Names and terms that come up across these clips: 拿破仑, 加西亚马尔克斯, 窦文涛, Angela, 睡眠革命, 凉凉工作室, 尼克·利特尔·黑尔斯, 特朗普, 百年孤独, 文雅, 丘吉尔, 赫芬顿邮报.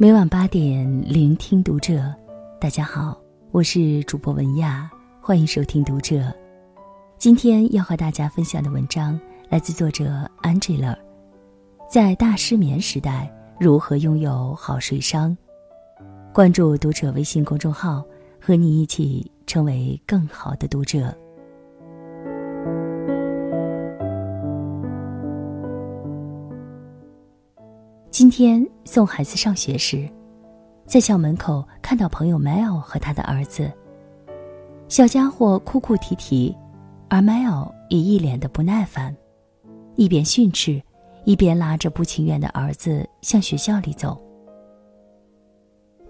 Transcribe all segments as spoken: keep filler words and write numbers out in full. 每晚八点，聆听读者。大家好，我是主播文雅，欢迎收听读者。今天要和大家分享的文章来自作者 Angela， 在大失眠时代如何拥有好睡商。关注读者微信公众号，和你一起成为更好的读者。今天送孩子上学时，在校门口看到朋友 Mel 和他的儿子，小家伙哭哭啼啼，而 Mel 也一脸的不耐烦，一边训斥，一边拉着不情愿的儿子向学校里走。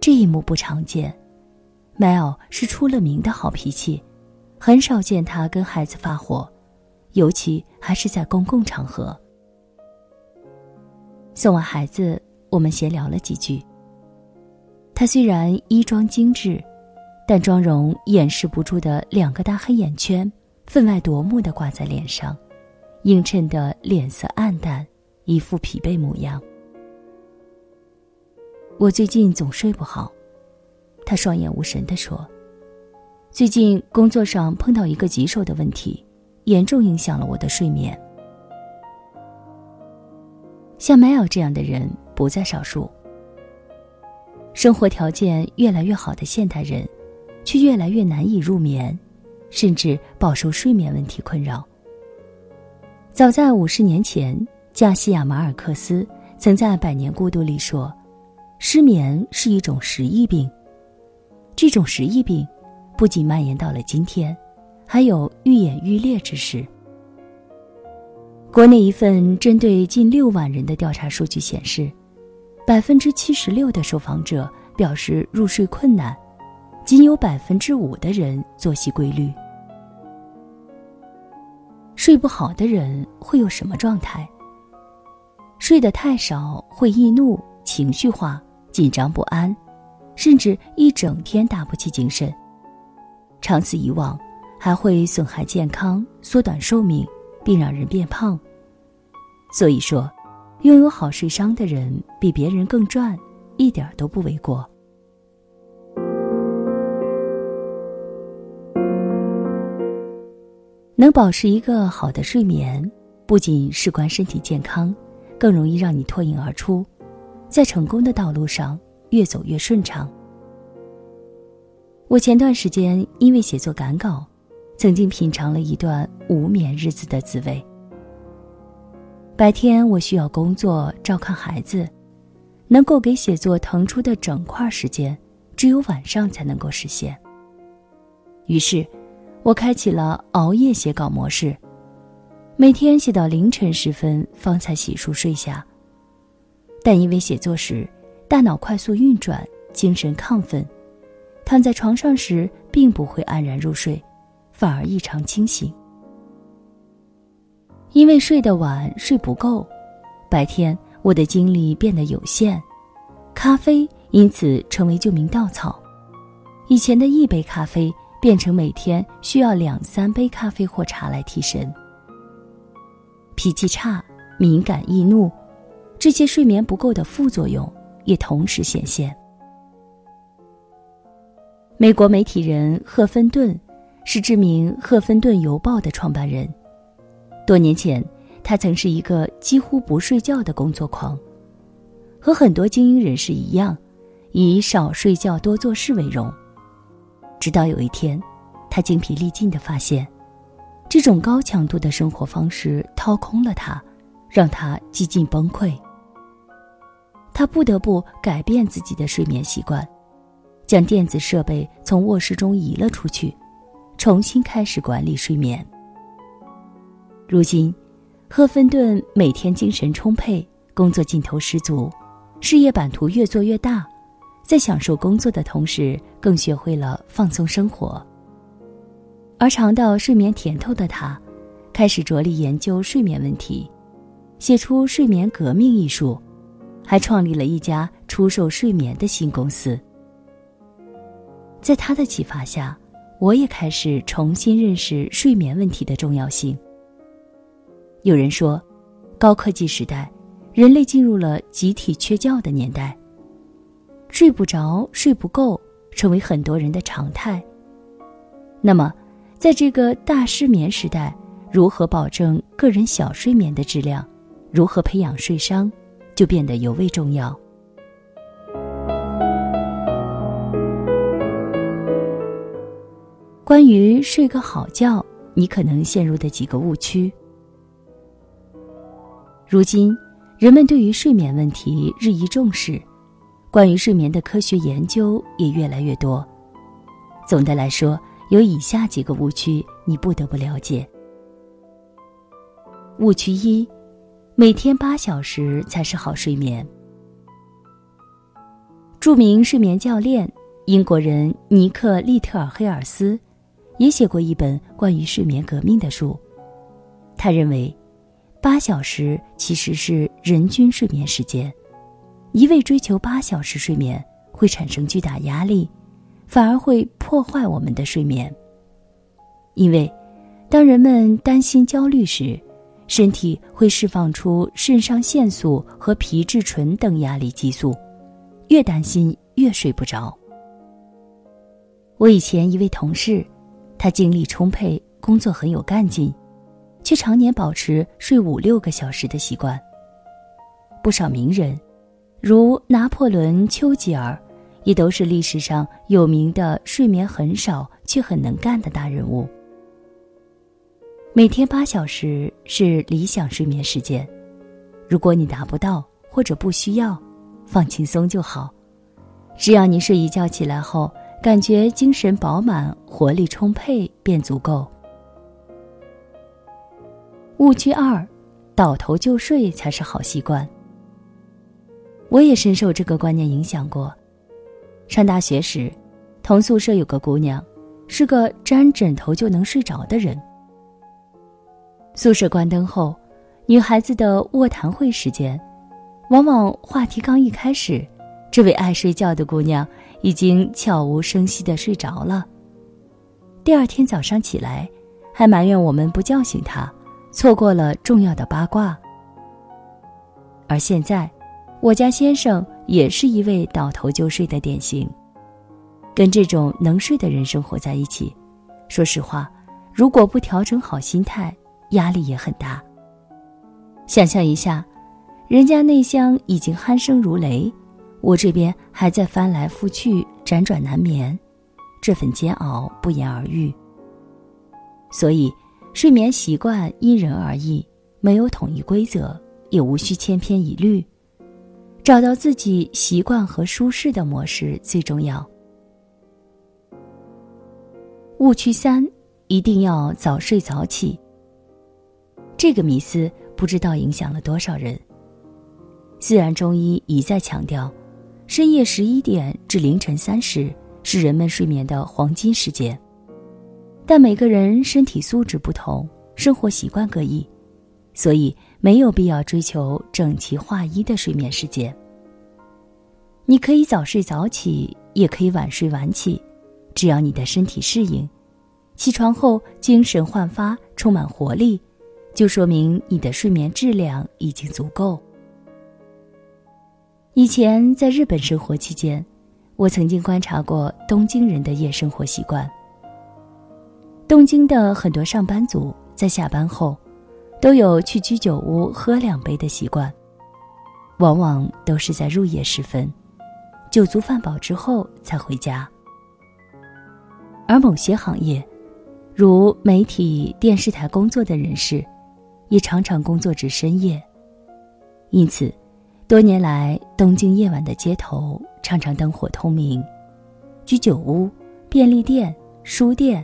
这一幕不常见， Mel 是出了名的好脾气，很少见他跟孩子发火，尤其还是在公共场合。送完孩子，我们闲聊了几句。他虽然衣装精致，但妆容掩饰不住的两个大黑眼圈分外夺目地挂在脸上，映衬得脸色暗淡，一副疲惫模样。我最近总睡不好，他双眼无神地说，最近工作上碰到一个棘手的问题，严重影响了我的睡眠。像梅尔这样的人不在少数，生活条件越来越好的现代人，却越来越难以入眠，甚至饱受睡眠问题困扰。早在五十年前，加西亚马尔克斯曾在《百年孤独》里说，失眠是一种时疫病。这种时疫病不仅蔓延到了今天，还有愈演愈烈之势。国内一份针对近六万人的调查数据显示，百分之七十六的受访者表示入睡困难，仅有百分之五的人作息规律。睡不好的人会有什么状态？睡得太少会易怒、情绪化、紧张不安，甚至一整天打不起精神。长此以往，还会损害健康、缩短寿命，并让人变胖。所以说，拥有好睡商的人比别人更赚，一点都不为过。能保持一个好的睡眠，不仅事关身体健康，更容易让你脱颖而出，在成功的道路上越走越顺畅。我前段时间因为写作赶稿，曾经品尝了一段无眠日子的滋味。白天我需要工作照看孩子，能够给写作腾出的整块时间，只有晚上才能够实现。于是，我开启了熬夜写稿模式，每天写到凌晨时分方才洗漱睡下。但因为写作时，大脑快速运转，精神亢奋，躺在床上时并不会安然入睡，反而异常清醒。因为睡得晚，睡不够，白天我的精力变得有限，咖啡因此成为救命稻草。以前的一杯咖啡变成每天需要两三杯咖啡或茶来提神。脾气差、敏感易怒，这些睡眠不够的副作用也同时显现。美国媒体人赫芬顿是知名赫芬顿邮报的创办人，多年前他曾是一个几乎不睡觉的工作狂，和很多精英人士一样，以少睡觉多做事为荣。直到有一天，他精疲力尽地发现，这种高强度的生活方式掏空了他，让他几近崩溃。他不得不改变自己的睡眠习惯，将电子设备从卧室中移了出去，重新开始管理睡眠。如今，赫芬顿每天精神充沛，工作劲头十足，事业版图越做越大，在享受工作的同时，更学会了放松生活。而尝到睡眠甜头的他，开始着力研究睡眠问题，写出睡眠革命一书，还创立了一家出售睡眠的新公司。在他的启发下，我也开始重新认识睡眠问题的重要性。有人说，高科技时代，人类进入了集体缺觉的年代，睡不着、睡不够，成为很多人的常态。那么，在这个大失眠时代，如何保证个人小睡眠的质量，如何培养睡商，就变得尤为重要。关于睡个好觉，你可能陷入的几个误区。如今，人们对于睡眠问题日益重视，关于睡眠的科学研究也越来越多。总的来说，有以下几个误区你不得不了解。误区一，每天八小时才是好睡眠。著名睡眠教练英国人尼克·利特尔·黑尔斯也写过一本关于睡眠革命的书。他认为，八小时其实是人均睡眠时间。一味追求八小时睡眠，会产生巨大压力，反而会破坏我们的睡眠。因为，当人们担心焦虑时，身体会释放出肾上腺素和皮质醇等压力激素，越担心越睡不着。我以前一位同事，他精力充沛，工作很有干劲，却常年保持睡五六个小时的习惯。不少名人，如拿破仑、丘吉尔，也都是历史上有名的睡眠很少却很能干的大人物。每天八小时是理想睡眠时间，如果你达不到或者不需要，放轻松就好。只要你睡一觉起来后，感觉精神饱满、活力充沛便足够。误区二，倒头就睡才是好习惯。我也深受这个观念影响过。上大学时，同宿舍有个姑娘，是个沾枕头就能睡着的人。宿舍关灯后，女孩子的卧谈会时间，往往话题刚一开始，这位爱睡觉的姑娘已经悄无声息地睡着了。第二天早上起来，还埋怨我们不叫醒她，错过了重要的八卦。而现在，我家先生也是一位倒头就睡的典型。跟这种能睡的人生活在一起，说实话，如果不调整好心态，压力也很大。想象一下，人家那厢已经鼾声如雷，我这边还在翻来覆去，辗转难眠，这份煎熬不言而喻。所以，睡眠习惯因人而异，没有统一规则，也无需千篇一律。找到自己习惯和舒适的模式最重要。误区三，一定要早睡早起。这个迷思不知道影响了多少人。虽然中医一再强调，深夜十一点至凌晨三时是人们睡眠的黄金时间，但每个人身体素质不同，生活习惯各异，所以没有必要追求整齐划一的睡眠时间。你可以早睡早起，也可以晚睡晚起，只要你的身体适应，起床后精神焕发，充满活力，就说明你的睡眠质量已经足够。以前在日本生活期间，我曾经观察过东京人的夜生活习惯。东京的很多上班族在下班后，都有去居酒屋喝两杯的习惯，往往都是在入夜时分，酒足饭饱之后才回家。而某些行业，如媒体、电视台工作的人士，也常常工作至深夜。因此，多年来，东京夜晚的街头常常灯火通明，居酒屋、便利店、书店，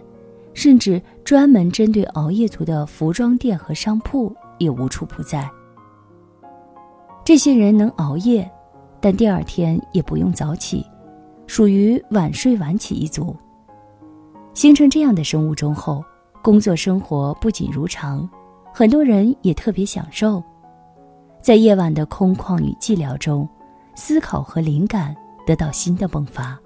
甚至专门针对熬夜族的服装店和商铺也无处不在。这些人能熬夜，但第二天也不用早起，属于晚睡晚起一族。形成这样的生物钟后，工作生活不仅如常，很多人也特别享受。在夜晚的空旷与寂寥中，思考和灵感得到新的迸发。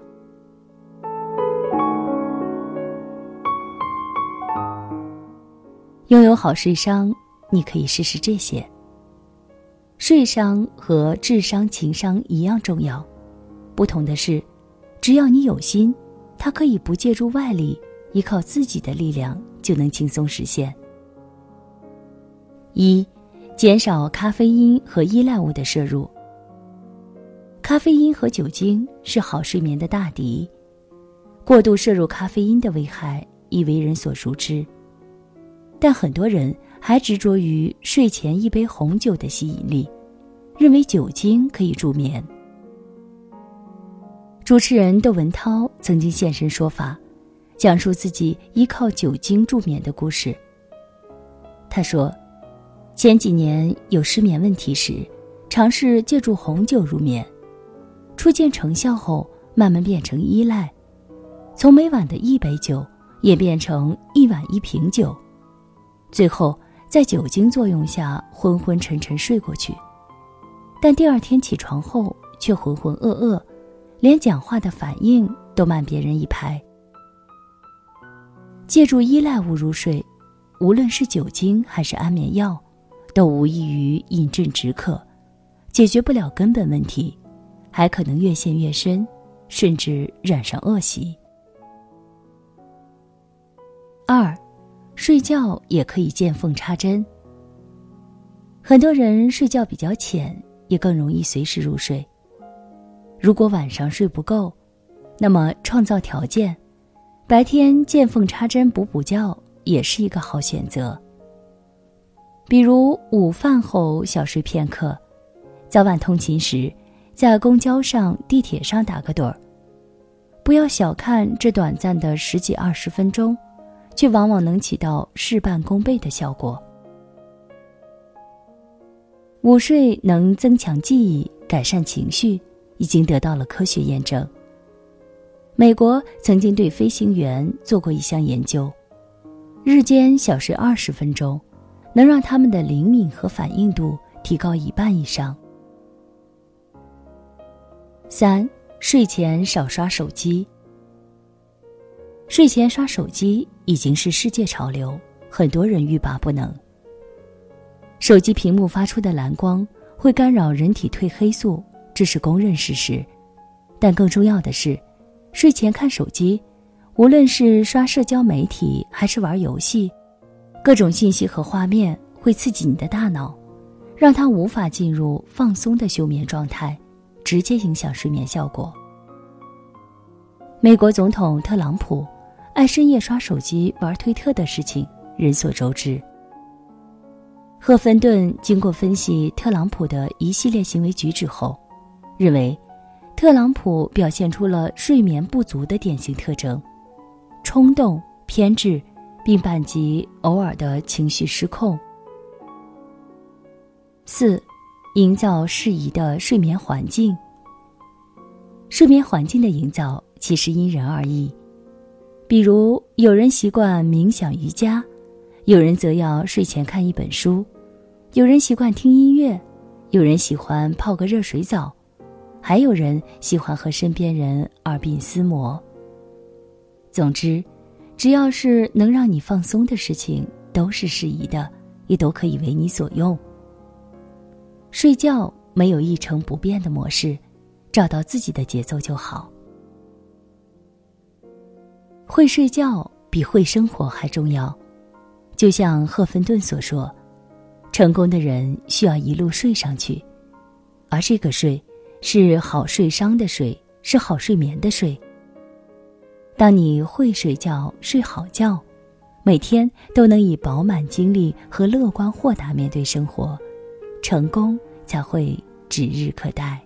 拥有好睡商，你可以试试这些。睡商和智商、情商一样重要，不同的是，只要你有心，它可以不借助外力，依靠自己的力量就能轻松实现。一、减少咖啡因和依赖物的摄入。咖啡因和酒精是好睡眠的大敌，过度摄入咖啡因的危害已为人所熟知，但很多人还执着于睡前一杯红酒的吸引力，认为酒精可以助眠。主持人窦文涛曾经现身说法，讲述自己依靠酒精助眠的故事。他说，前几年有失眠问题时，尝试借助红酒入眠，初见成效后慢慢变成依赖，从每晚的一杯酒也变成一晚一瓶酒，最后在酒精作用下昏昏沉沉睡过去，但第二天起床后却浑浑噩噩，连讲话的反应都慢别人一拍。借助依赖物入睡，无论是酒精还是安眠药，都无异于饮鸩止渴，解决不了根本问题，还可能越陷越深，甚至染上恶习。二、睡觉也可以见缝插针。很多人睡觉比较浅，也更容易随时入睡。如果晚上睡不够，那么创造条件，白天见缝插针补补觉也是一个好选择。比如午饭后小睡片刻，早晚通勤时在公交上地铁上打个盹儿。不要小看这短暂的十几二十分钟，却往往能起到事半功倍的效果。午睡能增强记忆，改善情绪，已经得到了科学验证。美国曾经对飞行员做过一项研究，日间小睡二十分钟，能让他们的灵敏和反应度提高一半以上。三、睡前少刷手机。睡前刷手机已经是世界潮流，很多人欲罢不能。手机屏幕发出的蓝光会干扰人体褪黑素，这是公认事实。但更重要的是，睡前看手机，无论是刷社交媒体还是玩游戏，各种信息和画面会刺激你的大脑，让它无法进入放松的休眠状态，直接影响睡眠效果。美国总统特朗普爱深夜刷手机玩推特的事情人所周知。赫芬顿经过分析特朗普的一系列行为举止后，认为特朗普表现出了睡眠不足的典型特征：冲动、偏执，并伴及偶尔的情绪失控。四、营造适宜的睡眠环境。睡眠环境的营造其实因人而异，比如有人习惯冥想瑜伽，有人则要睡前看一本书，有人习惯听音乐，有人喜欢泡个热水澡，还有人喜欢和身边人耳鬓厮磨。总之，只要是能让你放松的事情都是适宜的，也都可以为你所用。睡觉没有一成不变的模式，找到自己的节奏就好。会睡觉比会生活还重要，就像赫芬顿所说，成功的人需要一路睡上去，而这个睡是好睡伤的睡，是好睡眠的睡。当你会睡觉，睡好觉，每天都能以饱满精力和乐观豁达面对生活，成功才会指日可待。